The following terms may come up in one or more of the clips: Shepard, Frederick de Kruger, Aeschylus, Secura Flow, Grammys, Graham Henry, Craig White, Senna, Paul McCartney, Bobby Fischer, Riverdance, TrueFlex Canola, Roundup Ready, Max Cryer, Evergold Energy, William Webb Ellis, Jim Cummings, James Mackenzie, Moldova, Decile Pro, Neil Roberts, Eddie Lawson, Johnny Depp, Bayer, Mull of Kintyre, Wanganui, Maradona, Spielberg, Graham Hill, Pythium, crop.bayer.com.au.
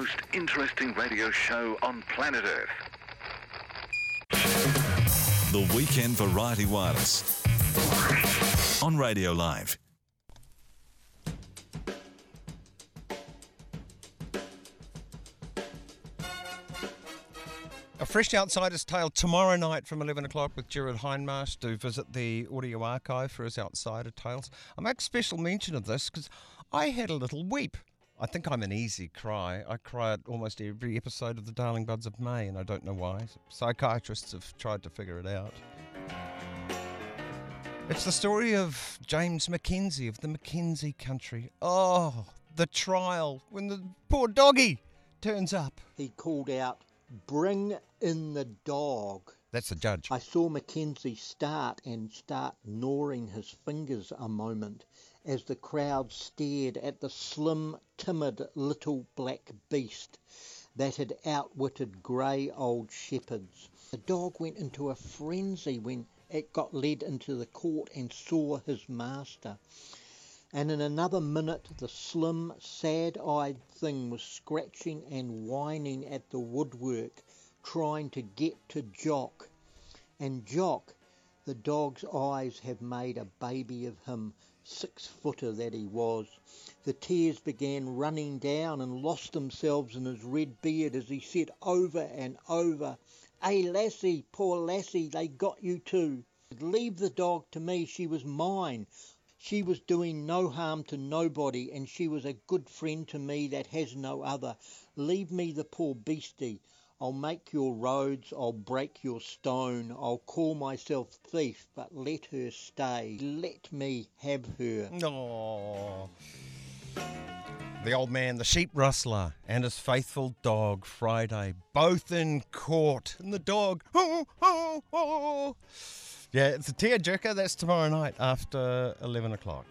most interesting radio show on planet Earth. The Weekend Variety Wireless on Radio Live. A fresh Outsider's Tale tomorrow night from 11 o'clock with Gerard Hindmarsh. Do visit the audio archive for his Outsider Tales. I make special mention of this because I had a little weep. I think I'm an easy cry. I cry at almost every episode of The Darling Buds of May, and I don't know why. Psychiatrists have tried to figure it out. It's the story of James Mackenzie, of the Mackenzie country. Oh, the trial when the poor doggy turns up. He called out, "Bring in the dog." That's the judge. I saw Mackenzie start gnawing his fingers a moment as the crowd stared at the slim, timid little black beast that had outwitted grey old shepherds. The dog went into a frenzy when it got led into the court and saw his master. And in another minute the slim, sad-eyed thing was scratching and whining at the woodwork, trying to get to Jock. And Jock, the dog's eyes have made a baby of him, six-footer that he was. The tears began running down and lost themselves in his red beard as he said over and over, "Hey lassie, poor lassie, they got you too. Leave the dog to me, she was mine. She was doing no harm to nobody, and she was a good friend to me that has no other. Leave me the poor beastie. I'll make your roads, I'll break your stone, I'll call myself thief, but let her stay. Let me have her." Aww. The old man, the sheep rustler, and his faithful dog, Friday, both in court. And the dog, oh, oh, oh. Yeah, it's a tearjerker. That's tomorrow night after 11 o'clock.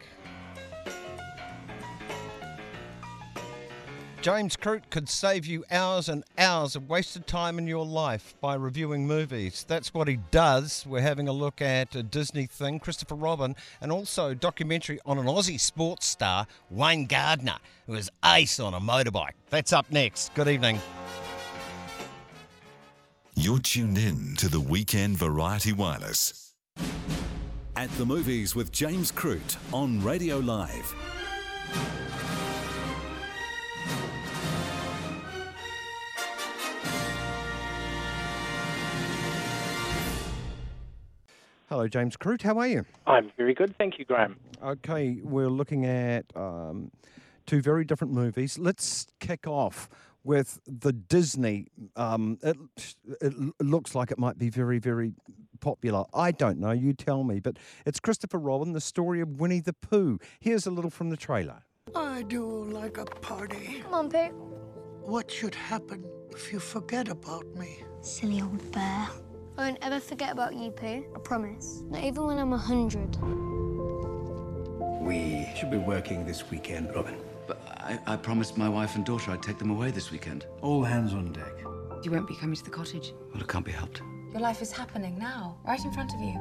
James Crute could save you hours and hours of wasted time in your life by reviewing movies. That's what he does. We're having a look at a Disney thing, Christopher Robin, and also a documentary on an Aussie sports star, Wayne Gardner, who is ace on a motorbike. That's up next. Good evening. You're tuned in to the Weekend Variety Wireless. At the Movies with James Crute on Radio Live. Hello, James Crute. How are you? I'm very good, thank you, Graham. Okay, we're looking at two very different movies. Let's kick off with the Disney. It looks like it might be very, very popular. I don't know, you tell me. But it's Christopher Robin, the story of Winnie the Pooh. Here's a little from the trailer. I do like a party. Come on, Pooh. What should happen if you forget about me? Silly old bear. I won't ever forget about you, Pooh. I promise. Not even when I'm 100. We should be working this weekend, Robin. But I promised my wife and daughter I'd take them away this weekend. All hands on deck. You won't be coming to the cottage. Well, it can't be helped. Your life is happening now, right in front of you.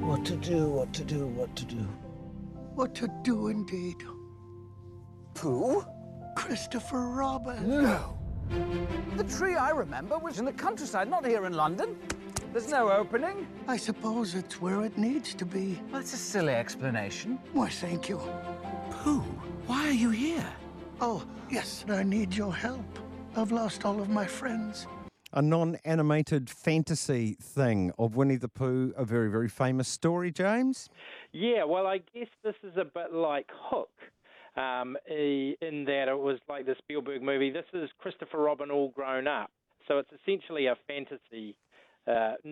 What to do, what to do, what to do. What to do indeed. Pooh? Christopher Robin. No. The tree I remember was in the countryside, not here in London. There's no opening. I suppose it's where it needs to be. Well, that's a silly explanation. Why, thank you. Pooh, why are you here? Oh, yes, I need your help. I've lost all of my friends. A non-animated fantasy thing of Winnie the Pooh, a very, very famous story, James? Yeah, well, I guess this is a bit like Hook. In that it was like the Spielberg movie. This is Christopher Robin all grown up. So it's essentially a fantasy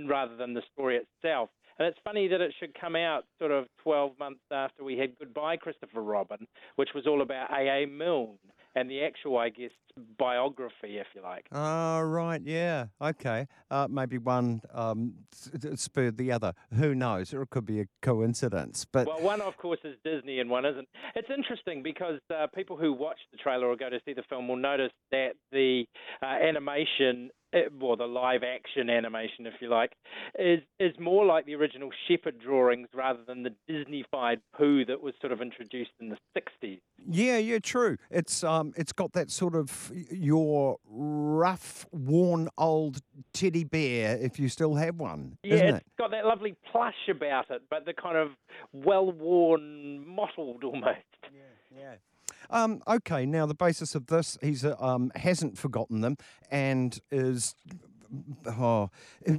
rather than the story itself. And it's funny that it should come out sort of 12 months after we had Goodbye, Christopher Robin, which was all about A.A. Milne and the actual, I guess, biography, if you like. Oh, right, yeah, okay. Maybe one spurred the other. Who knows? Or it could be a coincidence. But well, one, of course, is Disney and one isn't. It's interesting because people who watch the trailer or go to see the film will notice that the animation, well, the live-action animation, if you like, is more like the original Shepard drawings rather than the Disney-fied Pooh that was sort of introduced in the 60s. Yeah, true. It's got that sort of your rough, worn old teddy bear, if you still have one, isn't it? Yeah, it's got that lovely plush about it, but the kind of well-worn, mottled almost. Yeah. Okay, now the basis of this, he's hasn't forgotten them and is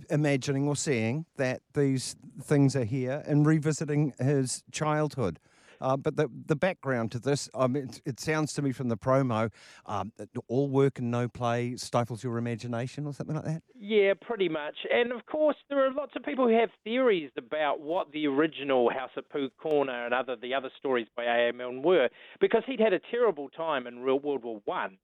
imagining or seeing that these things are here and revisiting his childhood. But the background to this, it sounds to me from the promo, all work and no play stifles your imagination or something like that? Yeah, pretty much. And, of course, there are lots of people who have theories about what the original House at Pooh Corner and the other stories by A.A. Milne were, because he'd had a terrible time in World War One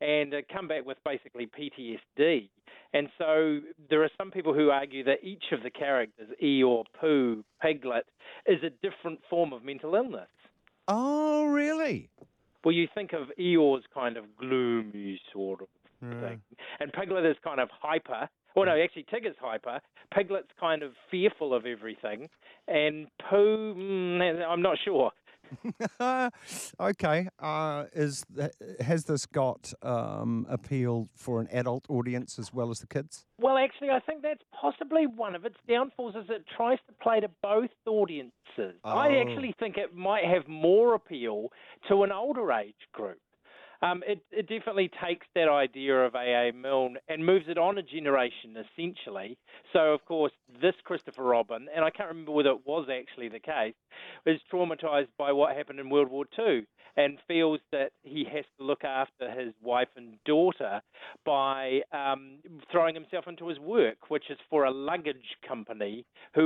and come back with basically PTSD. And so there are some people who argue that each of the characters, Eeyore, Pooh, Piglet, is a different form of mental illness. Oh, really? Well, you think of Eeyore's kind of gloomy sort of thing. And Piglet is kind of hyper. Well, no, actually, Tigger's hyper. Piglet's kind of fearful of everything. And Pooh, I'm not sure. Okay. Has this got appeal for an adult audience as well as the kids? Well, actually, I think that's possibly one of its downfalls is it tries to play to both audiences. Oh. I actually think it might have more appeal to an older age group. It definitely takes that idea of A.A. Milne and moves it on a generation, essentially. So, of course, this Christopher Robin, and I can't remember whether it was actually the case, is traumatised by what happened in World War II and feels that he has to look after his wife and daughter by throwing himself into his work, which is for a luggage company who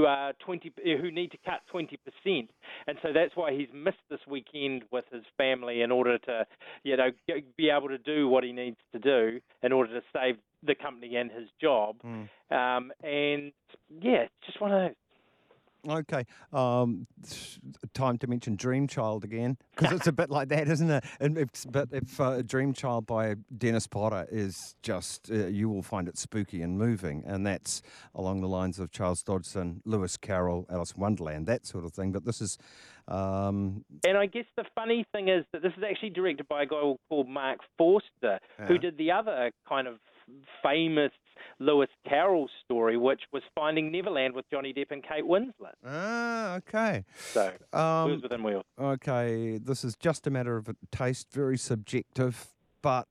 need to cut 20%. And so that's why he's missed this weekend with his family in order to, be able to do what he needs to do in order to save the company and his job. It's just one of those. Okay. Time to mention Dream Child again, because it's a bit like that, isn't it? But if Dream Child by Dennis Potter is just, you will find it spooky and moving, and that's along the lines of Charles Dodgson, Lewis Carroll, Alice in Wonderland, that sort of thing. But this is... And I guess the funny thing is that this is actually directed by a guy called Mark Forster, who did the other kind of famous Lewis Carroll story, which was Finding Neverland with Johnny Depp and Kate Winslet. Ah, okay. So, wheels within wheels. Okay, this is just a matter of taste, very subjective, but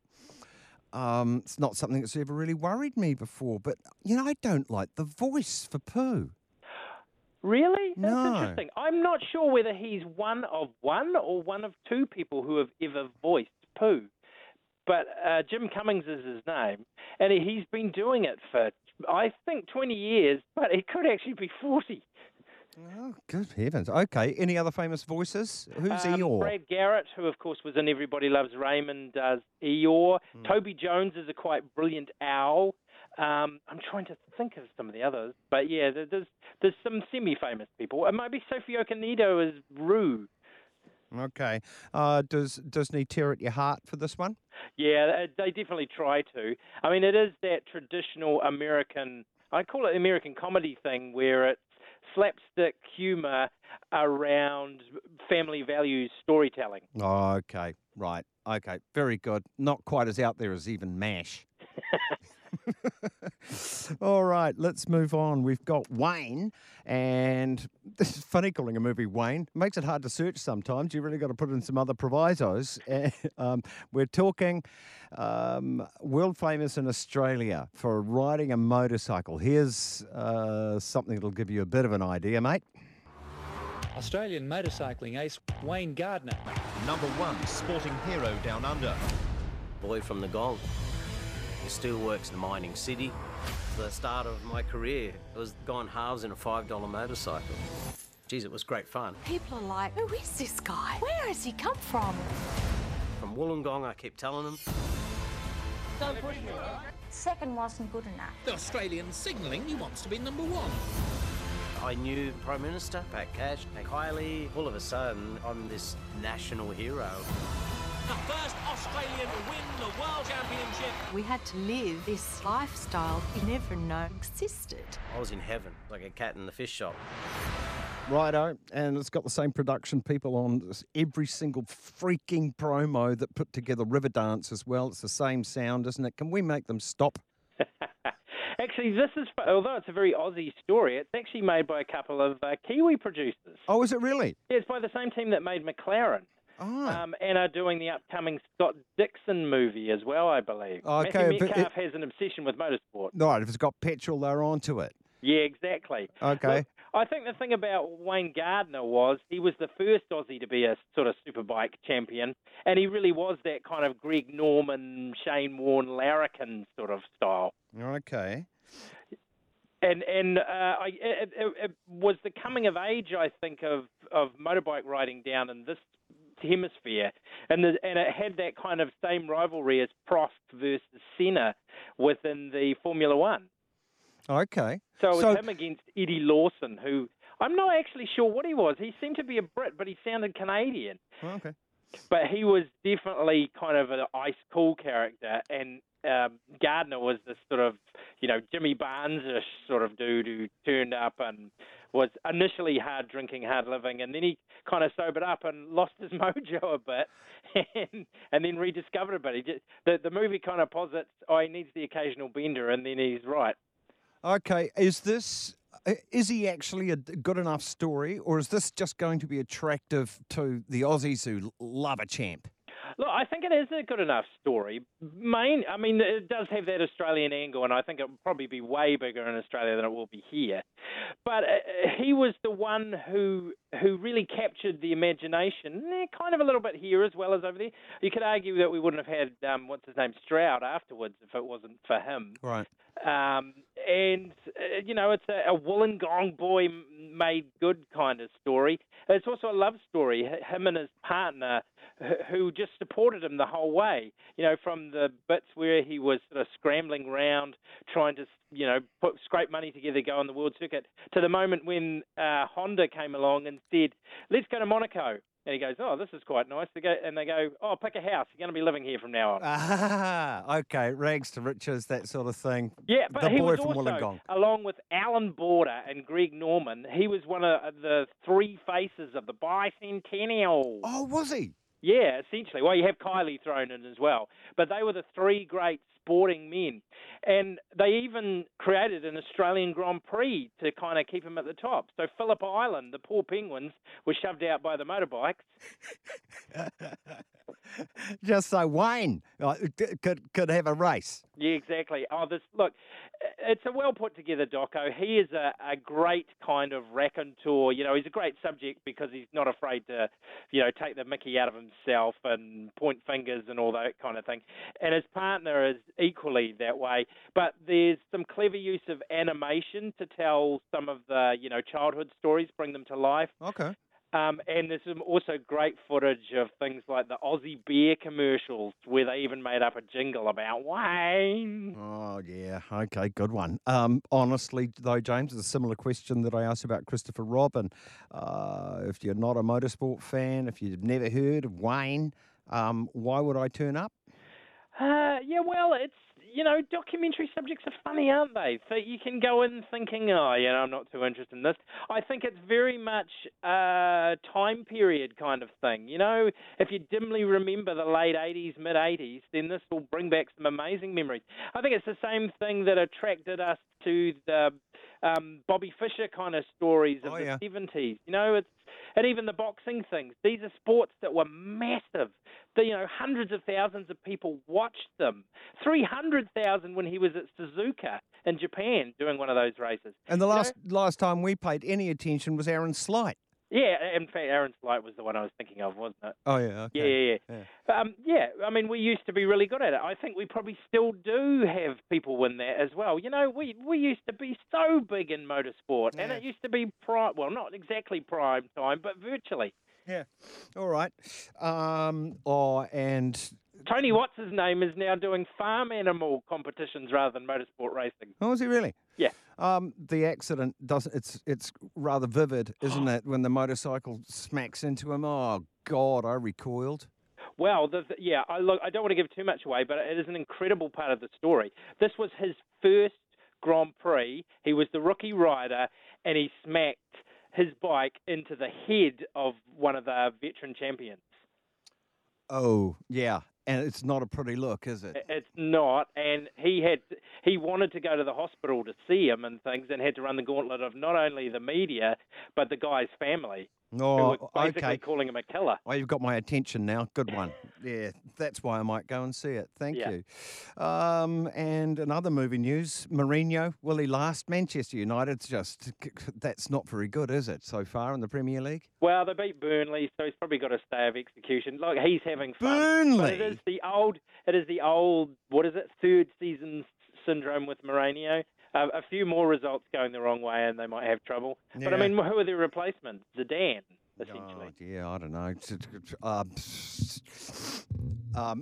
it's not something that's ever really worried me before. But, I don't like the voice for Pooh. Really? That's interesting. I'm not sure whether he's one or one of two people who have ever voiced Pooh. But Jim Cummings is his name, and he's been doing it for, I think, 20 years, but it could actually be 40. Oh, good heavens. Okay, any other famous voices? Who's Eeyore? Brad Garrett, who, of course, was in Everybody Loves Raymond, does Eeyore. Toby Jones is a quite brilliant owl. I'm trying to think of some of the others, but yeah, there's some semi-famous people. It might be Sophie Okonedo as Roo. Okay. Does Disney tear at your heart for this one? Yeah, they definitely try to. I mean, it is that traditional American, I call it American comedy thing, where it's slapstick humour around family values storytelling. Oh, okay. Right. Okay. Very good. Not quite as out there as even MASH. All right, let's move on. We've got Wayne, and this is funny calling a movie Wayne. It makes it hard to search sometimes. You really got to put in some other provisos. We're talking world famous in Australia for riding a motorcycle. Here's something that'll give you a bit of an idea, mate. Australian motorcycling ace Wayne Gardner. Number one sporting hero down under. Boy from the Gold. He still works in the mining city. The start of my career was gone halves in a $5 motorcycle. Geez, it was great fun. People are like, who is this guy? Where has he come from? From Wollongong, I keep telling them. Don't push me. Second wasn't good enough. The Australian signalling he wants to be number one. I knew the Prime Minister, Pat Cash, and Kylie. All of a sudden, I'm this national hero. The first Australian to win the World Championship. We had to live this lifestyle we never known existed. I was in heaven, like a cat in the fish shop. Righto, and it's got the same production people on every single freaking promo that put together Riverdance as well. It's the same sound, isn't it? Can we make them stop? Actually, this is, although it's a very Aussie story, it's actually made by a couple of Kiwi producers. Oh, is it really? Yeah, it's by the same team that made McLaren. Oh. And are doing the upcoming Scott Dixon movie as well, I believe. Okay, Matthew Metcalf has an obsession with motorsport. Right, if it's got petrol, they're onto it. Yeah, exactly. Okay. Look, I think the thing about Wayne Gardner was he was the first Aussie to be a sort of superbike champion, and he really was that kind of Greg Norman, Shane Warne, larrikin sort of style. Okay. And it was the coming of age, I think, of motorbike riding down in this hemisphere, and it had that kind of same rivalry as Prost versus Senna within the Formula One. Okay. So it was him against Eddie Lawson, who I'm not actually sure what he was. He seemed to be a Brit, but he sounded Canadian. Okay. But he was definitely kind of an ice-cool character, and Gardner was this sort of, you know, Jimmy Barnes-ish sort of dude who turned up and was initially hard drinking, hard living, and then he kind of sobered up and lost his mojo a bit, and then rediscovered it. But he just, the movie kind of posits, oh, he needs the occasional bender, and then he's right. Okay, is he actually a good enough story, or is this just going to be attractive to the Aussies who love a champ? Look, I think it is a good enough story. I mean, it does have that Australian angle, and I think it will probably be way bigger in Australia than it will be here. But he was the one who really captured the imagination, kind of a little bit here as well as over there. You could argue that we wouldn't have had, Stroud afterwards if it wasn't for him. Right. You know, it's a Wollongong boy made good kind of story. It's also a love story, him and his partner, who just supported him the whole way, you know, from the bits where he was sort of scrambling around trying to, you know, scrape money together, go on the world circuit, to the moment when Honda came along and said, let's go to Monaco. And he goes, oh, this is quite nice. And they go, oh, pick a house. You're going to be living here from now on. Ah, okay. Rags to riches, that sort of thing. Yeah, but he was also, along with Alan Border and Greg Norman, he was one of the three faces of the bicentennial. Oh, was he? Yeah, essentially. Well, you have Kylie thrown in as well. But they were the three great sporting men. And they even created an Australian Grand Prix to kind of keep them at the top. So Phillip Island, the poor penguins, were shoved out by the motorbikes. Just so Wayne could have a race. Yeah, exactly. Oh, look, it's a well-put-together doco. He is a great kind of raconteur. You know, he's a great subject because he's not afraid to, you know, take the mickey out of himself and point fingers and all that kind of thing. And his partner is equally that way. But there's some clever use of animation to tell some of the, you know, childhood stories, bring them to life. Okay. And there's some also great footage of things like the Aussie beer commercials where they even made up a jingle about Wayne. Oh, yeah. Okay, good one. Honestly, though, James, it's a similar question that I asked about Christopher Robin. If you're not a motorsport fan, if you've never heard of Wayne, why would I turn up? Yeah, well, it's, you know, documentary subjects are funny, aren't they? So you can go in thinking, oh, you know, I'm not too interested in this. I think it's very much a time period kind of thing. You know, if you dimly remember the late 80s, mid 80s, then this will bring back some amazing memories. I think it's the same thing that attracted us to the Bobby Fischer kind of stories of the 70s. You know, and even the boxing things. These are sports that were massive. You know, hundreds of thousands of people watched them. 300,000 when he was at Suzuka in Japan doing one of those races. And the last time we paid any attention was Aaron Slight. Yeah, in fact, Aaron Slight was the one I was thinking of, wasn't it? Oh, yeah. Okay. Yeah. I mean, we used to be really good at it. I think we probably still do have people win that as well. You know, we used to be so big in motorsport, and it used to be not exactly prime time, but virtually. Yeah. All right. Tony Watts' name is now doing farm animal competitions rather than motorsport racing. Oh, is he really? Yeah. The accident it's rather vivid, isn't it, when the motorcycle smacks into him? Oh God, I recoiled. Well, I don't want to give too much away, but it is an incredible part of the story. This was his first Grand Prix. He was the rookie rider, and he smacked his bike into the head of one of the veteran champions. Oh, yeah. And it's not a pretty look, is it? It's not. And he wanted to go to the hospital to see him and things, and had to run the gauntlet of not only the media, but the guy's family. Oh, who were basically calling him a killer. Oh, you've got my attention now. Good one. Yeah, that's why I might go and see it. Thank you. And another movie news, Mourinho, will he last? Manchester United's that's not very good, is it, so far in the Premier League? Well, they beat Burnley, so he's probably got a stay of execution. Look, he's having fun. Burnley! It is the old, what is it, third season syndrome with Mourinho. A few more results going the wrong way and they might have trouble. Yeah. But, I mean, who are their replacements? Zidane, essentially. Yeah, I don't know.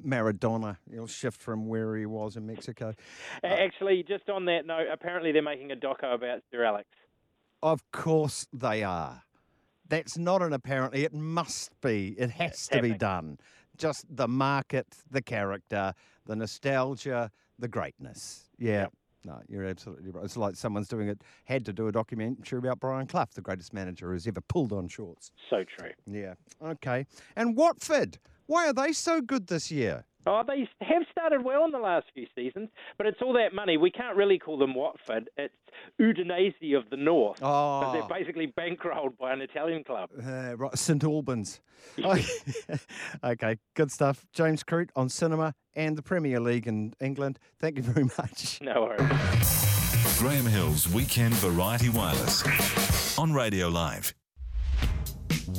Maradona. He'll shift from where he was in Mexico. Actually, just on that note, apparently they're making a doco about Sir Alex. Of course they are. That's not an apparently. It must be. It has to be done. Just the market, the character, the nostalgia, the greatness. Yeah. No, you're absolutely right. It's like someone's had to do a documentary about Brian Clough, the greatest manager who's ever pulled on shorts. So true. Yeah. Okay. And Watford, why are they so good this year? Oh, they have started well in the last few seasons, but it's all that money. We can't really call them Watford. It's Udinese of the North. Oh. But they're basically bankrolled by an Italian club. Right, St Albans. Okay, good stuff. James Crute on cinema and the Premier League in England. Thank you very much. No worries. Graham Hill's Weekend Variety Wireless on Radio Live.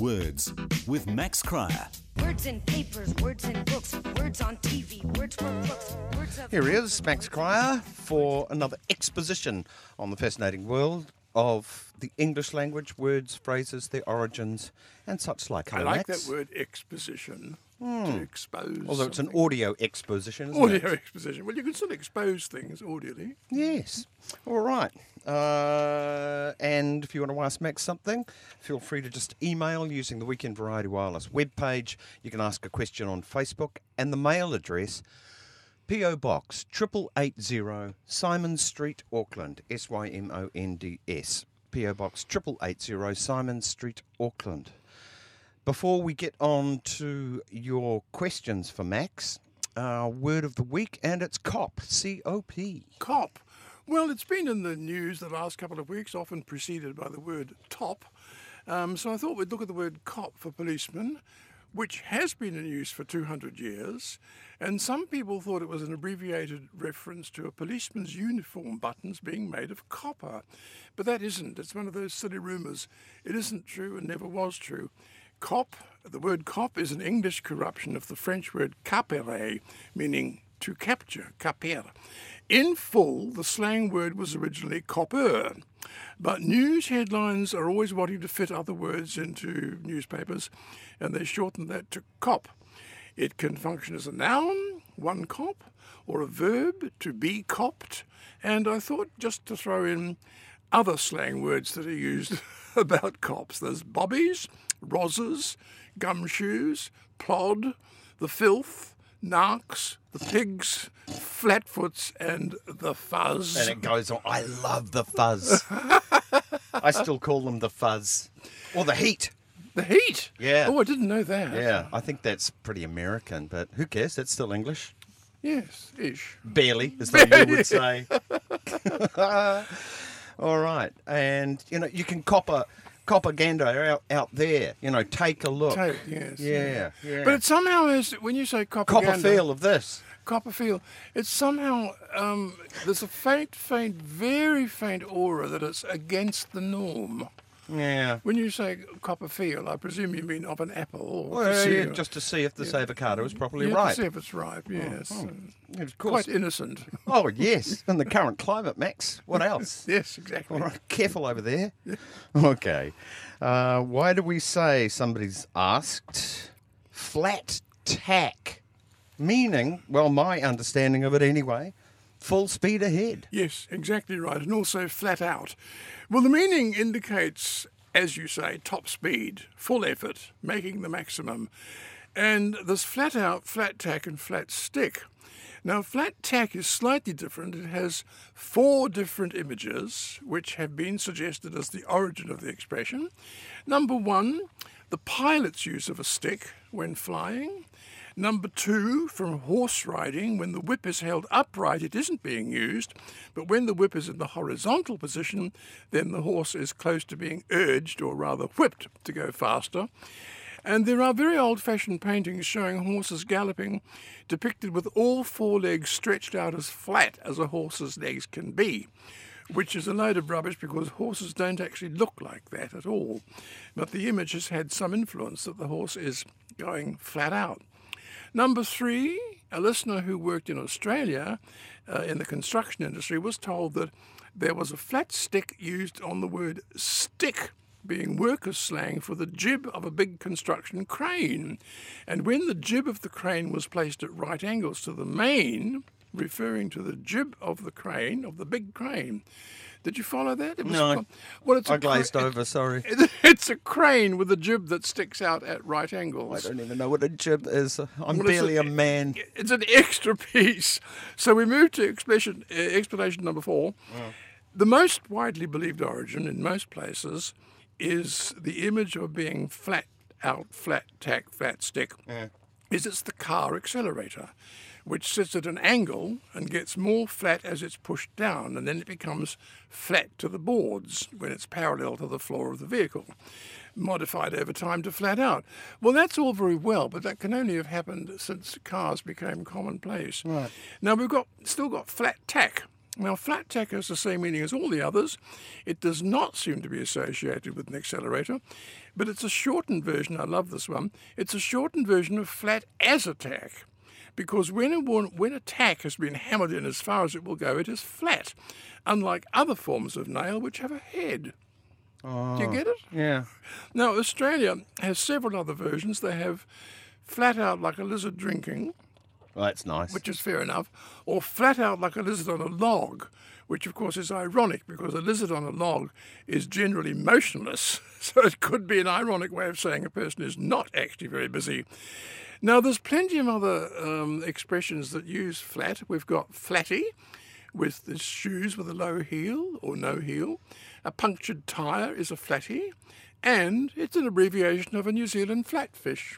Words with Max Cryer. Words in papers, words in books, words on TV, words for books, words of... Here he is, Max Cryer, for another exposition on the fascinating world of the English language, words, phrases, their origins, and such like. I like that word exposition, to expose. Although it's an audio exposition, isn't it? Well, you can still expose things audially. Yes. All right. And if you want to ask Max something, feel free to just email using the Weekend Variety Wireless webpage. You can ask a question on Facebook, and the mail address, P.O. Box 8880 Symonds Street, Auckland, SYMONDS. P.O. Box 8880 Symonds Street, Auckland. Before we get on to your questions for Max, word of the week, and it's cop, C-O-P. Cop. Well, it's been in the news the last couple of weeks, often preceded by the word top. So I thought we'd look at the word cop for policeman, which has been in use for 200 years, and some people thought it was an abbreviated reference to a policeman's uniform buttons being made of copper. But that isn't. It's one of those silly rumours. It isn't true and never was true. Cop, the word cop, is an English corruption of the French word capere, meaning to capture, capere. In full, the slang word was originally copper. But news headlines are always wanting to fit other words into newspapers, and they shorten that to cop. It can function as a noun, one cop, or a verb, to be copped. And I thought just to throw in other slang words that are used about cops. There's bobbies, rozzers, gumshoes, plod, the filth, narcs, the pigs, flatfoots, and the fuzz. And it goes on. I love the fuzz. I still call them the fuzz. Or the heat. The heat? Yeah. Oh, I didn't know that. Yeah, I think that's pretty American, but who cares? That's still English. Yes, ish. Barely, as though you would say. All right. And, you can copaganda out there, take a look. Yes. But it somehow is, when you say copaganda... Copperfield, it's somehow, there's a faint, very faint aura that it's against the norm. Yeah. When you say Copperfield, I presume you mean of an apple. Just to see if this avocado is properly ripe. To see if it's ripe, yes. Oh. Of course. Quite innocent. Oh, yes. In the current climate, Max. What else? Yes, exactly. All right, careful over there. Okay. Why do we say, somebody's asked, flat tack? Meaning, well, my understanding of it anyway, full speed ahead. Yes, exactly right, and also flat out. Well, the meaning indicates, as you say, top speed, full effort, making the maximum. And there's flat out, flat tack, and flat stick. Now, flat tack is slightly different. It has four different images which have been suggested as the origin of the expression. Number one, the pilot's use of a stick when flying. Number two, from horse riding, when the whip is held upright, it isn't being used, but when the whip is in the horizontal position, then the horse is close to being urged, or rather whipped, to go faster. And there are very old-fashioned paintings showing horses galloping, depicted with all four legs stretched out as flat as a horse's legs can be, which is a load of rubbish because horses don't actually look like that at all. But the image has had some influence that the horse is going flat out. Number three, a listener who worked in Australia in the construction industry was told that there was a flat stick used on the word stick being workers' slang for the jib of a big construction crane. And when the jib of the crane was placed at right angles to the main, referring to the jib of the crane, of the big crane. Did you follow that? I glazed over, sorry. It's a crane with a jib that sticks out at right angles. I don't even know what a jib is. I'm barely a man. It's an extra piece. So we move to explanation number four. Yeah. The most widely believed origin in most places is the image of being flat out, flat tack, flat stick. Yeah. It's the car accelerator, which sits at an angle and gets more flat as it's pushed down, and then it becomes flat to the boards when it's parallel to the floor of the vehicle, modified over time to flat out. Well, that's all very well, but that can only have happened since cars became commonplace. Right. Now, we've still got flat tack. Now, flat tack has the same meaning as all the others. It does not seem to be associated with an accelerator, but it's a shortened version. I love this one. It's a shortened version of flat as a tack, because when a tack has been hammered in as far as it will go, it is flat, unlike other forms of nail which have a head. Oh, do you get it? Yeah. Now, Australia has several other versions. They have flat out like a lizard drinking. Well, that's nice. Which is fair enough. Or flat out like a lizard on a log, which, of course, is ironic because a lizard on a log is generally motionless. So it could be an ironic way of saying a person is not actually very busy. Now, there's plenty of other expressions that use flat. We've got flatty, with the shoes with a low heel or no heel. A punctured tyre is a flatty. And it's an abbreviation of a New Zealand flatfish.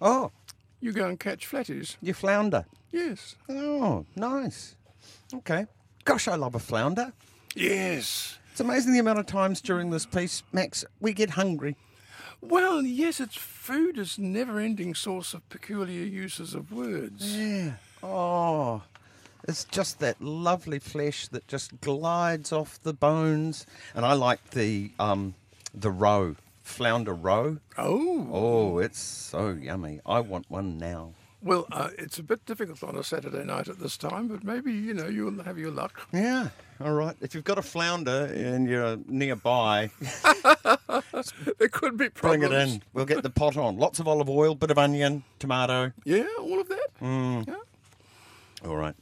Oh. You go and catch flatties. You flounder? Yes. Oh, nice. Okay. Gosh, I love a flounder. Yes. It's amazing the amount of times during this piece, Max, we get hungry. Well, yes, it's food is a never-ending source of peculiar uses of words. Yeah. Oh, it's just that lovely flesh that just glides off the bones. And I like the roe. Flounder roe. Oh. Oh, it's so yummy. I want one now. Well, it's a bit difficult on a Saturday night at this time, but maybe, you'll have your luck. Yeah. All right. If you've got a flounder and you're nearby, there could be problems. Bring it in. We'll get the pot on. Lots of olive oil, bit of onion, tomato. Yeah, all of that. Mm. Yeah. All right.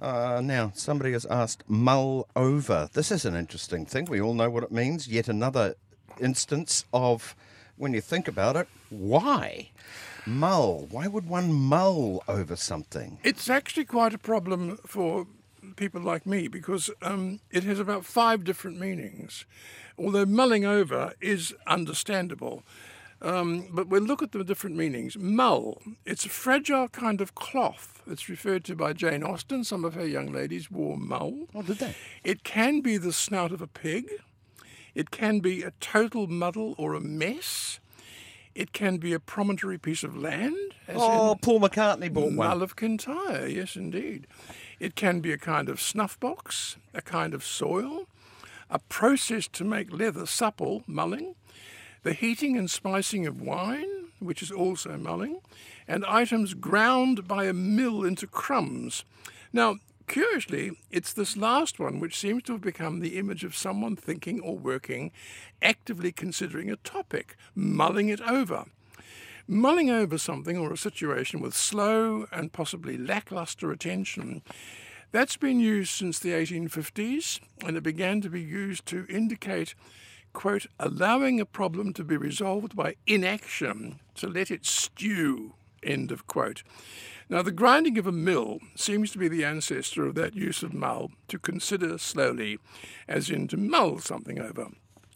Now, somebody has asked, mull over. This is an interesting thing. We all know what it means. Yet another instance of, when you think about it, why? Mull. Why would one mull over something? It's actually quite a problem for people like me because it has about five different meanings, although mulling over is understandable. But we'll look at the different meanings. Mull, it's a fragile kind of cloth. It's referred to by Jane Austen. Some of her young ladies wore mull. Oh, did they? It can be the snout of a pig. It can be a total muddle or a mess. It can be a promontory piece of land. Paul McCartney bought one. Mull of Kintyre, yes, indeed. It can be a kind of snuff box, a kind of soil, a process to make leather supple, mulling, the heating and spicing of wine, which is also mulling, and items ground by a mill into crumbs. Now, curiously, it's this last one which seems to have become the image of someone thinking or working, actively considering a topic, mulling it over. Mulling over something or a situation with slow and possibly lacklustre attention. That's been used since the 1850s, and it began to be used to indicate, quote, allowing a problem to be resolved by inaction, to let it stew, End of quote. Now, the grinding of a mill seems to be the ancestor of that use of mull, to consider slowly, as in to mull something over,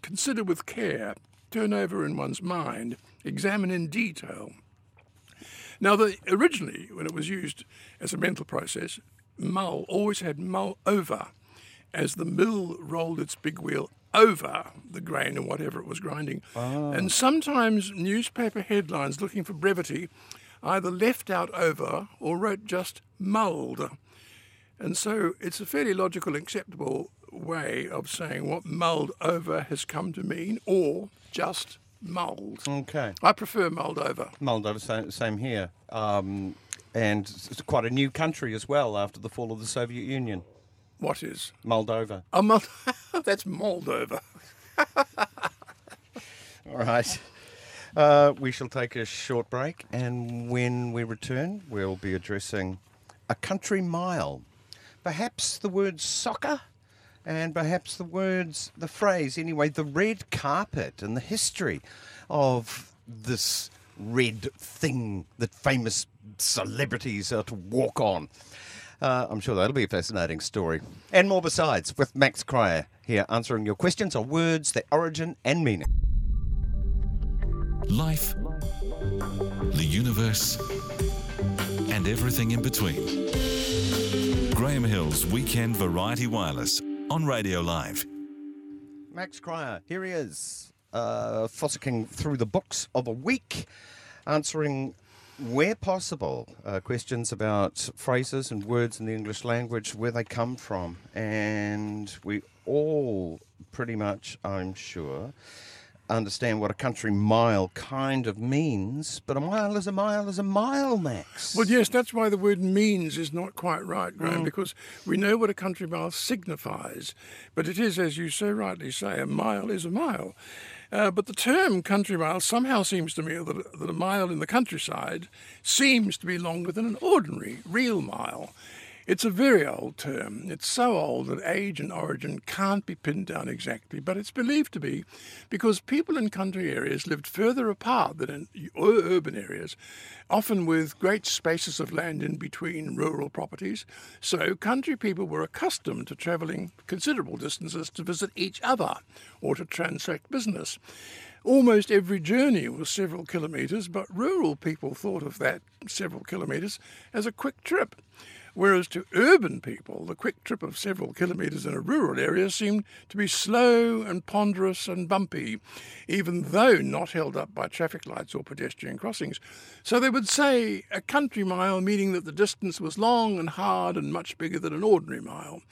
consider with care, turn over in one's mind, examine in detail. Now, originally, when it was used as a mental process, mull always had mull over, as the mill rolled its big wheel over the grain or whatever it was grinding. Oh. And sometimes newspaper headlines, looking for brevity, either left out over or wrote just mulled. And so it's a fairly logical, acceptable way of saying what mulled over has come to mean, or just mulled. Okay. I prefer mulled over. Mulled over, same here. And it's quite a new country as well after the fall of the Soviet Union. What is? Moldova. Oh, that's Moldova. All right. We shall take a short break, and when we return, we'll be addressing a country mile. Perhaps the word soccer, and perhaps the phrase, anyway, the red carpet and the history of this red thing that famous celebrities are to walk on. I'm sure that'll be a fascinating story. And more besides, with Max Cryer here answering your questions on words, their origin and meaning. Life, the universe, and everything in between. Graham Hill's Weekend Variety Wireless on Radio Live. Max Cryer, here he is, fossicking through the books of a week, answering, where possible, questions about phrases and words in the English language, where they come from. And we all pretty much, I'm sure, understand what a country mile kind of means, but a mile is a mile is a mile, Max. Well, yes, that's why the word means is not quite right, Graham, because we know what a country mile signifies, but it is, as you so rightly say, a mile is a mile. But the term country mile somehow seems to me that a mile in the countryside seems to be longer than an ordinary, real mile. It's a very old term. It's so old that age and origin can't be pinned down exactly, but it's believed to be because people in country areas lived further apart than in urban areas, often with great spaces of land in between rural properties. So country people were accustomed to travelling considerable distances to visit each other or to transact business. Almost every journey was several kilometres, but rural people thought of that several kilometres as a quick trip. Whereas to urban people, the quick trip of several kilometres in a rural area seemed to be slow and ponderous and bumpy, even though not held up by traffic lights or pedestrian crossings. So they would say a country mile, meaning that the distance was long and hard and much bigger than an ordinary mile.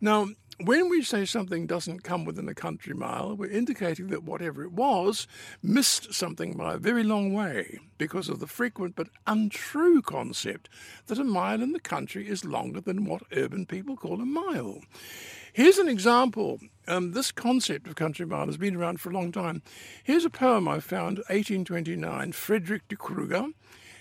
Now, when we say something doesn't come within a country mile, we're indicating that whatever it was missed something by a very long way because of the frequent but untrue concept that a mile in the country is longer than what urban people call a mile. Here's an example. This concept of country mile has been around for a long time. Here's a poem I found, 1829, Frederick de Kruger,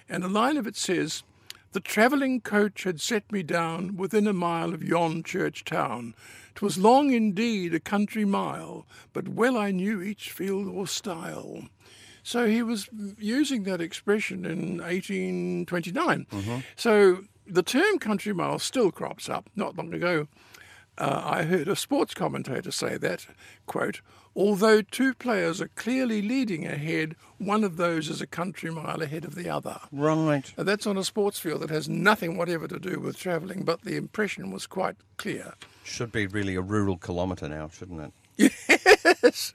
and a line of it says, "The travelling coach had set me down within a mile of yon church town. 'Twas long indeed a country mile, but well I knew each field or stile." So he was using that expression in 1829. Mm-hmm. So the term country mile still crops up. Not long ago, I heard a sports commentator say that, quote, "Although two players are clearly leading ahead, one of those is a country mile ahead of the other." Right. And that's on a sports field that has nothing whatever to do with travelling, but the impression was quite clear. Should be really a rural kilometre now, shouldn't it? Yes,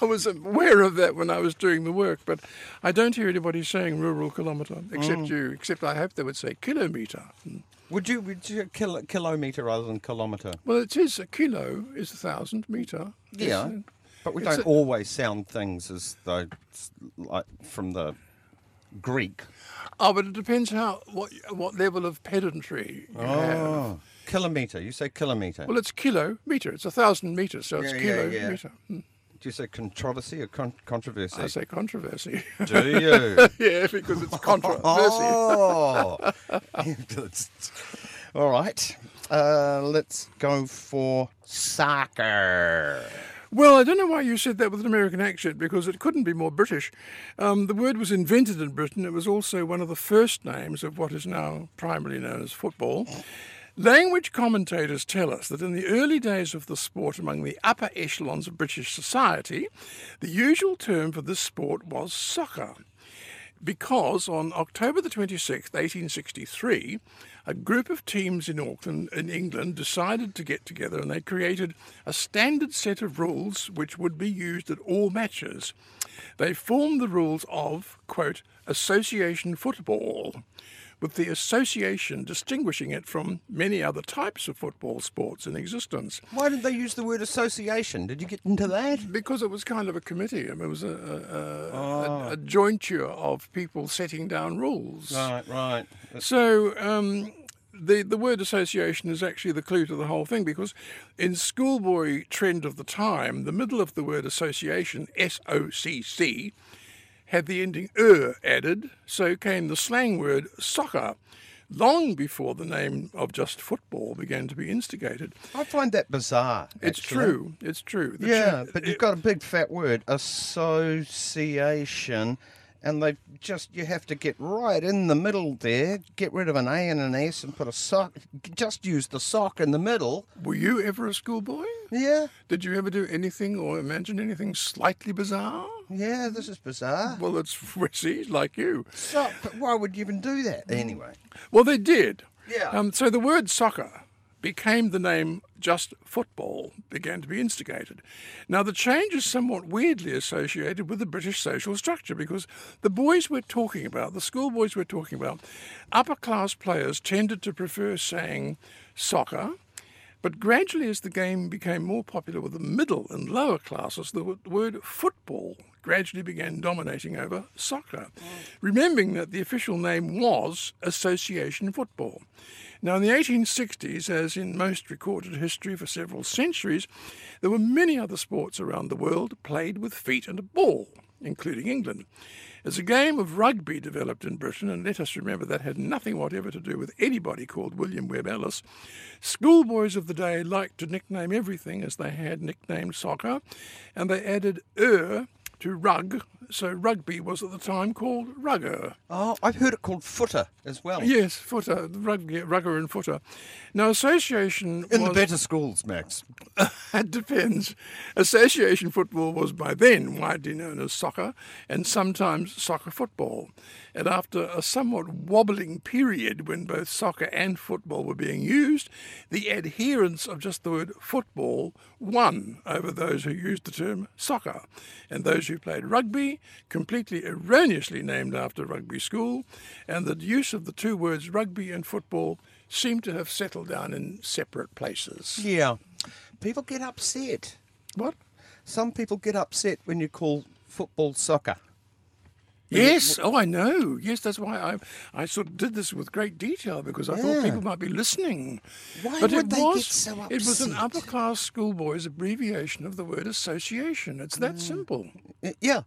I was aware of that when I was doing the work, but I don't hear anybody saying rural kilometre, except you, except I hope they would say kilometre. Would you kilometre rather than kilometre? Well, it is. A kilo is 1,000 metre. Yeah. But we don't always sound things as though, like, from the Greek. Oh, but it depends what level of pedantry you have. Kilometre. You say kilometre. Well, it's kilometre. It's 1,000 metres, so it's kilometre. Yeah. Hmm. Do you say controversy or controversy? I say controversy. Do you? Yeah, because it's controversy. Oh! All right. Let's go for soccer. Well, I don't know why you said that with an American accent, because it couldn't be more British. The word was invented in Britain. It was also one of the first names of what is now primarily known as football. Language commentators tell us that in the early days of the sport among the upper echelons of British society, the usual term for this sport was soccer, because on October the 26th, 1863, a group of teams in Auckland, in England, decided to get together, and they created a standard set of rules which would be used at all matches. They formed the rules of, quote, association football, with the association distinguishing it from many other types of football sports in existence. Why did they use the word association? Did you get into that? Because it was kind of a committee. I mean, it was a jointure of people setting down rules. Right, right. So the word association is actually the clue to the whole thing, because in schoolboy trend of the time, the middle of the word association, S-O-C-C, had the ending added, so came the slang word soccer, long before the name of just football began to be instigated. I find that bizarre, actually. It's true, it's true. But you've got a big fat word, association, and they've just, you have to get right in the middle there, get rid of an A and an S and put a sock, just use the sock in the middle. Were you ever a schoolboy? Yeah. Did you ever do anything or imagine anything slightly bizarre? Yeah, this is bizarre. Well, it's frizzy, like you. Sock, but why would you even do that anyway? Well, they did. Yeah. So the word soccer became the name just football, began to be instigated. Now, the change is somewhat weirdly associated with the British social structure, because the schoolboys we're talking about, upper-class players tended to prefer saying soccer. But gradually, as the game became more popular with the middle and lower classes, the word football gradually began dominating over soccer, remembering that the official name was association football. Now, in the 1860s, as in most recorded history for several centuries, there were many other sports around the world played with feet and a ball, including England. As a game of rugby developed in Britain, and let us remember that had nothing whatever to do with anybody called William Webb Ellis, schoolboys of the day liked to nickname everything as they had nicknamed soccer, and they added to rug, so rugby was at the time called rugger. Oh, I've heard it called footer as well. Yes, footer, rugger and footer. Now, association in the better schools, Max. It depends. Association football was by then widely known as soccer, and sometimes soccer football. And after a somewhat wobbling period when both soccer and football were being used, the adherents of just the word football won over those who used the term soccer, and those who played rugby, completely erroneously named after rugby school, and the use of the two words rugby and football seem to have settled down in separate places. Yeah. People get upset. What? Some people get upset when you call football soccer. Yes, I know. Yes, that's why I sort of did this with great detail, because I thought people might be listening. Why would they get so upset? It was an upper-class schoolboy's abbreviation of the word association. It's that simple. Yeah,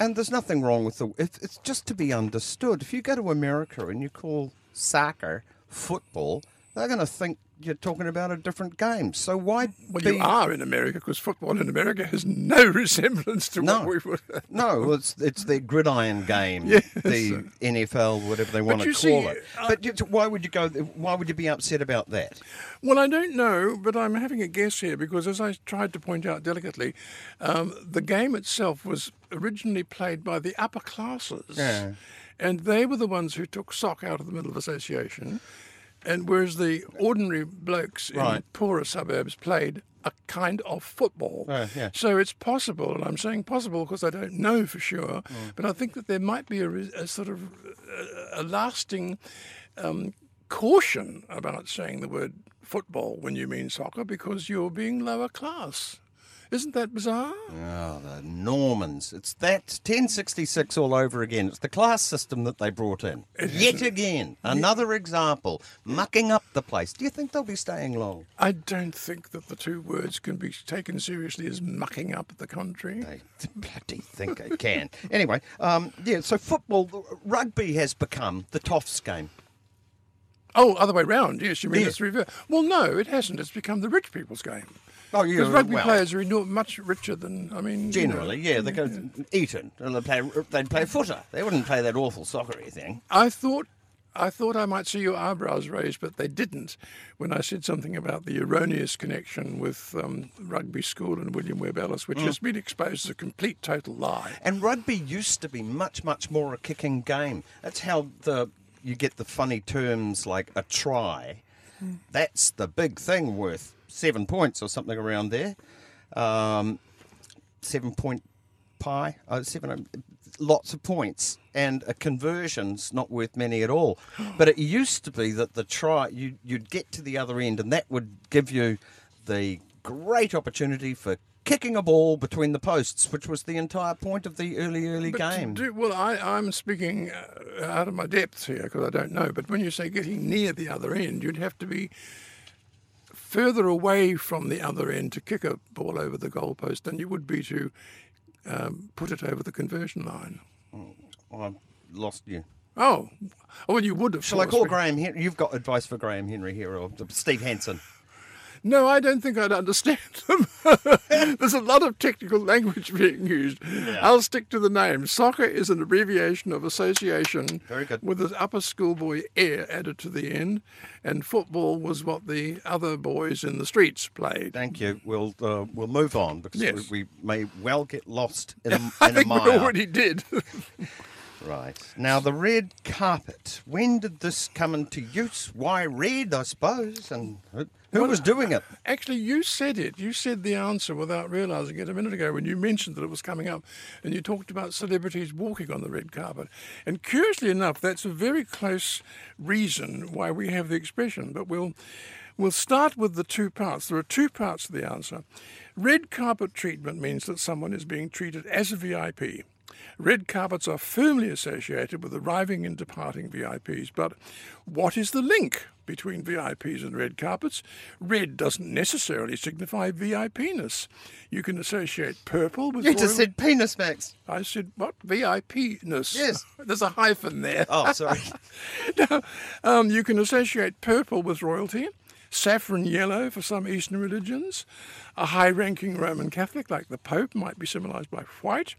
and there's nothing wrong with the... It's just to be understood. If you go to America and you call soccer football, they're going to think you're talking about a different game. So why... Well, you are in America, because football in America has no resemblance to what we would... No, it's their gridiron game, yes. The NFL, whatever they want to call it. But why would you go? Why would you be upset about that? Well, I don't know, but I'm having a guess here, because as I tried to point out delicately, the game itself was originally played by the upper classes, and they were the ones who took sock out of the middle of association. And whereas the ordinary blokes in poorer suburbs played a kind of football. So it's possible, and I'm saying possible because I don't know for sure, but I think that there might be a sort of a lasting caution about saying the word football when you mean soccer, because you're being lower class. Isn't that bizarre? Oh, the Normans. It's that 1066 all over again. It's the class system that they brought in. Yet again. Another example. Mucking up the place. Do you think they'll be staying long? I don't think that the two words can be taken seriously as mucking up the country. They bloody think they can. Anyway, so rugby has become the toffs game. Oh, other way round. Yes, you mean it's reversed. Well, no, it hasn't. It's become the rich people's game. Oh, yeah. Because rugby players are much richer than, I mean... Generally, yeah. They go to Eton and they'd play footer. They wouldn't play that awful soccery thing. I thought I might see your eyebrows raised, but they didn't when I said something about the erroneous connection with rugby school and William Webb Ellis, which has been exposed as a complete total lie. And rugby used to be much, much more a kicking game. That's how you get the funny terms like a try. That's the big thing worth 7 points or something around there. 7 point pie, lots of points, and a conversion's not worth many at all. But it used to be that the try, you'd get to the other end, and that would give you the great opportunity for kicking a ball between the posts, which was the entire point of the early game. I'm speaking out of my depth here because I don't know, but when you say getting near the other end, you'd have to be further away from the other end to kick a ball over the goalpost than you would be to put it over the conversion line. Oh, I've lost you. Oh, well, you would have. Shall I call Graham Henry? You've got advice for Graham Henry here, or Steve Hansen. No, I don't think I'd understand them. There's a lot of technical language being used. Yeah. I'll stick to the name. Soccer is an abbreviation of association. Very good. With an upper schoolboy air added to the end, and football was what the other boys in the streets played. Thank you. We'll move on because we may well get lost in a mire. I think we already did. Right. Now, the red carpet. When did this come into use? Why red, I suppose? And who was doing it? Actually, you said it. You said the answer without realising it a minute ago when you mentioned that it was coming up and you talked about celebrities walking on the red carpet. And curiously enough, that's a very close reason why we have the expression. But we'll start with the two parts. There are two parts to the answer. Red carpet treatment means that someone is being treated as a VIP. Red carpets are firmly associated with arriving and departing VIPs, but what is the link between VIPs and red carpets? Red doesn't necessarily signify VIP-ness. You can associate purple with... You just said penis, Max. I said, what? VIP-ness. Yes. There's a hyphen there. Oh, sorry. No, you can associate purple with royalty, saffron yellow for some Eastern religions. A high-ranking Roman Catholic like the Pope might be symbolised by white.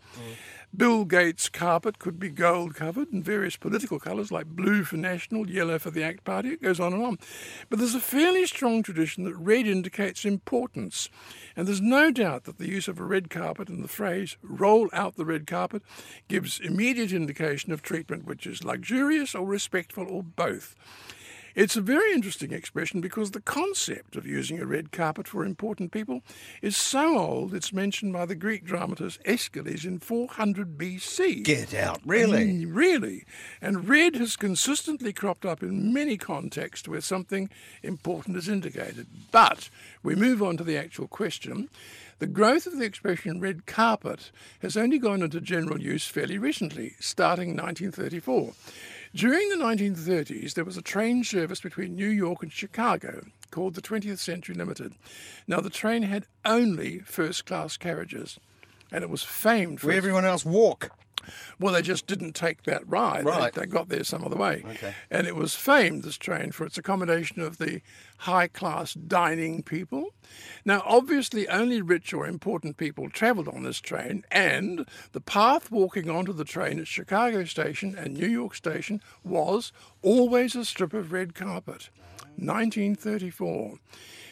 Bill Gates' carpet could be gold-covered, and various political colours like blue for national, yellow for the ACT Party. It goes on and on. But there's a fairly strong tradition that red indicates importance, and there's no doubt that the use of a red carpet and the phrase roll out the red carpet gives immediate indication of treatment, which is luxurious or respectful or both. It's a very interesting expression because the concept of using a red carpet for important people is so old it's mentioned by the Greek dramatist Aeschylus in 400 BC. Get out, really? Really. And red has consistently cropped up in many contexts where something important is indicated. But we move on to the actual question. The growth of the expression red carpet has only gone into general use fairly recently, starting 1934. During the 1930s, there was a train service between New York and Chicago called the 20th Century Limited. Now, the train had only first-class carriages, and it was famed for... Where everyone else walk. Well, they just didn't take that ride. Right. They got there some other way. Okay. And it was famed, this train, for its accommodation of the high-class dining people. Now, obviously, only rich or important people travelled on this train, and the path walking onto the train at Chicago Station and New York Station was always a strip of red carpet. 1934.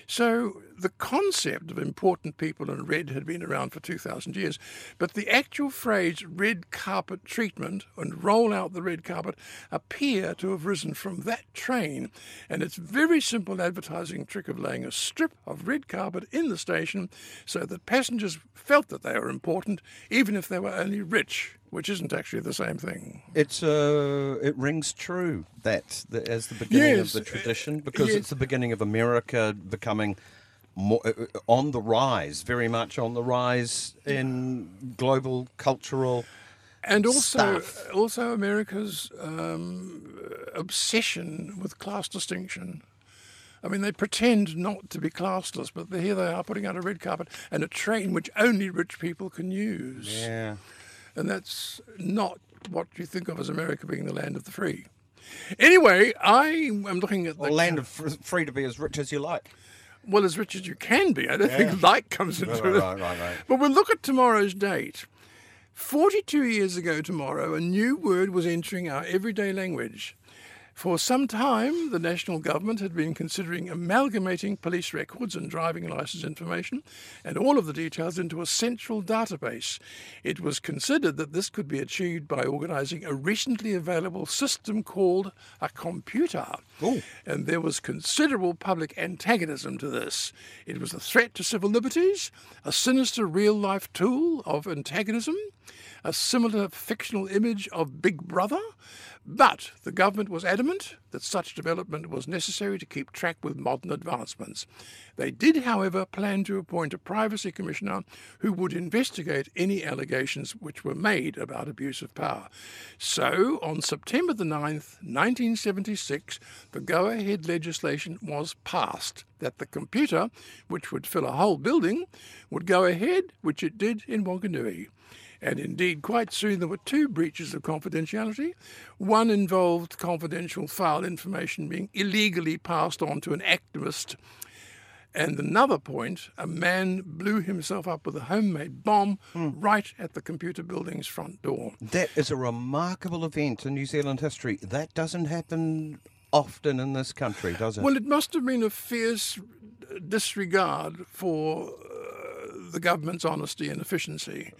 So the concept of important people in red had been around for 2,000 years, but the actual phrase red carpet treatment and roll out the red carpet appear to have risen from that train, and it's a very simple advertising trick of laying a strip of red carpet in the station so that passengers felt that they were important, even if they were only rich, which isn't actually the same thing. It rings true that as the beginning of the tradition, because it's the beginning of America becoming more on the rise, very much on the rise in global cultural and also America's obsession with class distinction. I mean, they pretend not to be classless, but here they are putting out a red carpet and a train which only rich people can use. Yeah. And that's not what you think of as America being the land of the free. Anyway, I am looking at the land of free to be as rich as you like. Well, as rich as you can be. I don't think like comes into it. Right. But we'll look at tomorrow's date. 42 years ago tomorrow, a new word was entering our everyday language. For some time, the national government had been considering amalgamating police records and driving licence information and all of the details into a central database. It was considered that this could be achieved by organising a recently available system called a computer. Ooh. And there was considerable public antagonism to this. It was a threat to civil liberties, a sinister real-life tool of antagonism, a similar fictional image of Big Brother, but the government was adamant that such development was necessary to keep track with modern advancements. They did, however, plan to appoint a privacy commissioner who would investigate any allegations which were made about abuse of power. So, on September the 9th, 1976, the go-ahead legislation was passed that the computer, which would fill a whole building, would go ahead, which it did in Wanganui. And indeed, quite soon there were two breaches of confidentiality. One involved confidential file information being illegally passed on to an activist. And another point, a man blew himself up with a homemade bomb right at the computer building's front door. That is a remarkable event in New Zealand history. That doesn't happen often in this country, does it? Well, it must have been a fierce disregard for the government's honesty and efficiency,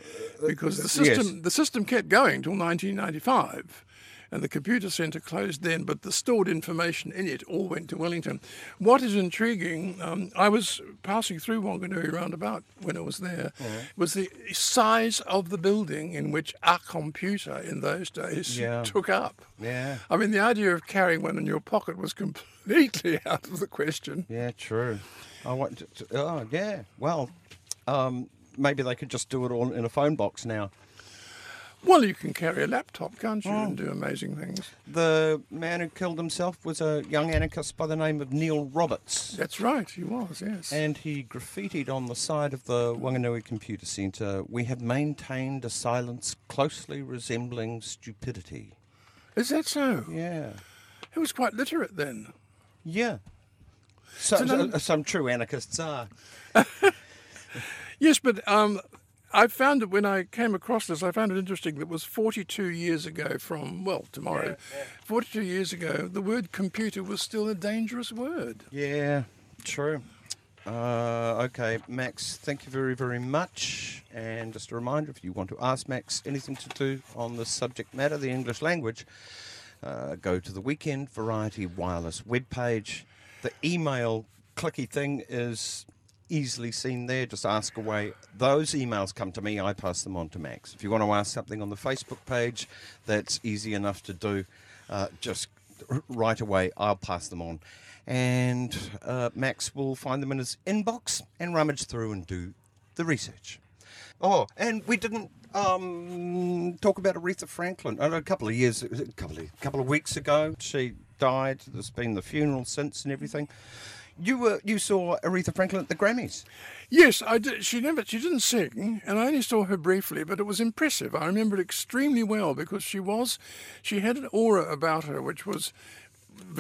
because the system kept going till 1995, and the computer centre closed then, but the stored information in it all went to Wellington. What is intriguing, I was passing through Wanganui roundabout when I was there, was the size of the building in which a computer in those days took up. Yeah, I mean, the idea of carrying one in your pocket was completely out of the question. Yeah, true. Well... maybe they could just do it all in a phone box now. Well, you can carry a laptop, can't you, and do amazing things. The man who killed himself was a young anarchist by the name of Neil Roberts. That's right, he was, yes. And he graffitied on the side of the Wanganui Computer Centre, "We have maintained a silence closely resembling stupidity." Is that so? Yeah. He was quite literate then. Yeah. Some true anarchists are. Yes, but I found that when I came across this, I found it interesting that it was 42 years ago from, well, tomorrow. Yeah. 42 years ago, the word computer was still a dangerous word. Yeah, true. Okay, Max, thank you very, very much. And just a reminder, if you want to ask Max anything to do on the subject matter, the English language, go to the Weekend Variety Wireless webpage. The email clicky thing is... easily seen there, just ask away. Those emails come to me, I pass them on to Max. If you want to ask something on the Facebook page, that's easy enough to do. Just right away, I'll pass them on. And Max will find them in his inbox and rummage through and do the research. Oh, and we didn't talk about Aretha Franklin. A couple of weeks ago, she died. There's been the funeral since and everything. You saw Aretha Franklin at the Grammys. Yes, I did. She didn't sing, and I only saw her briefly, but it was impressive. I remember it extremely well because she had an aura about her which was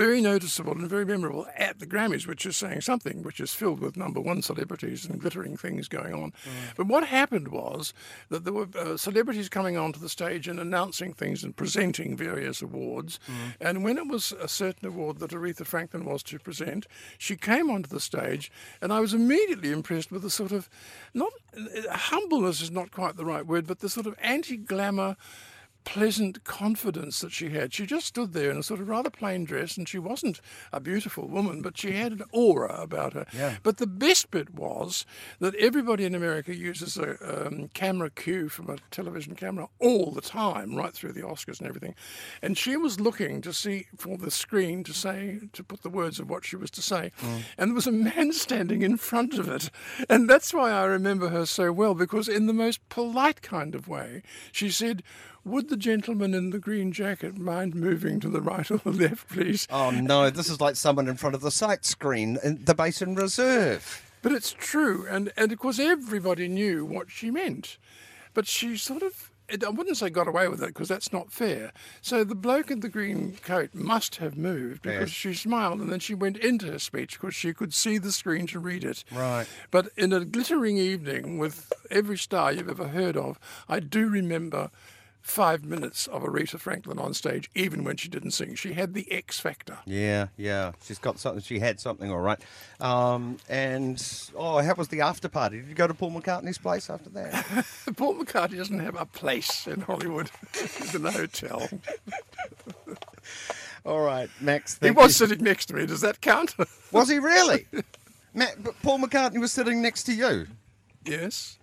very noticeable and very memorable at the Grammys, which is saying something, which is filled with number one celebrities and glittering things going on. Mm. But what happened was that there were celebrities coming onto the stage and announcing things and presenting various awards. Mm. And when it was a certain award that Aretha Franklin was to present, she came onto the stage, and I was immediately impressed with the sort of, not humbleness is not quite the right word, but the sort of anti-glamour, pleasant confidence that she had. She just stood there in a sort of rather plain dress, and she wasn't a beautiful woman, but she had an aura about her. Yeah. But the best bit was that everybody in America uses a camera cue from a television camera all the time, right through the Oscars and everything. And she was looking to see for the screen to put the words of what she was to say. Mm. And there was a man standing in front of it. And that's why I remember her so well, because in the most polite kind of way, she said, "Would the gentleman in the green jacket mind moving to the right or the left, please?" Oh, no, this is like someone in front of the sight screen in the Basin Reserve. But it's true, and of course everybody knew what she meant. But she sort of I wouldn't say got away with it because that's not fair. So the bloke in the green coat must have moved because she smiled and then she went into her speech because she could see the screen to read it. Right. But in a glittering evening with every star you've ever heard of, I do remember 5 minutes of Aretha Franklin on stage, even when she didn't sing. She had the X factor. Yeah, yeah. She's got something. She had something, all right. And how was the after party? Did you go to Paul McCartney's place after that? Paul McCartney doesn't have a place in Hollywood. He's in a hotel. All right, Max. He was sitting next to me. Does that count? Was he really? Matt, but Paul McCartney was sitting next to you. Yes.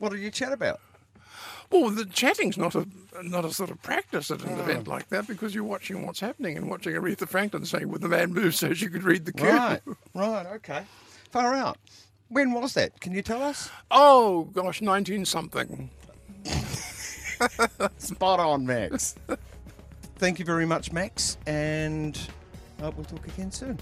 What did you chat about? Well, the chatting's not a sort of practice at an event like that because you're watching what's happening and watching Aretha Franklin saying, "Well, the man moves so she could read the cue." Right, okay. Far out. When was that? Can you tell us? Oh, gosh, 19-something. Spot on, Max. Thank you very much, Max, and we'll talk again soon.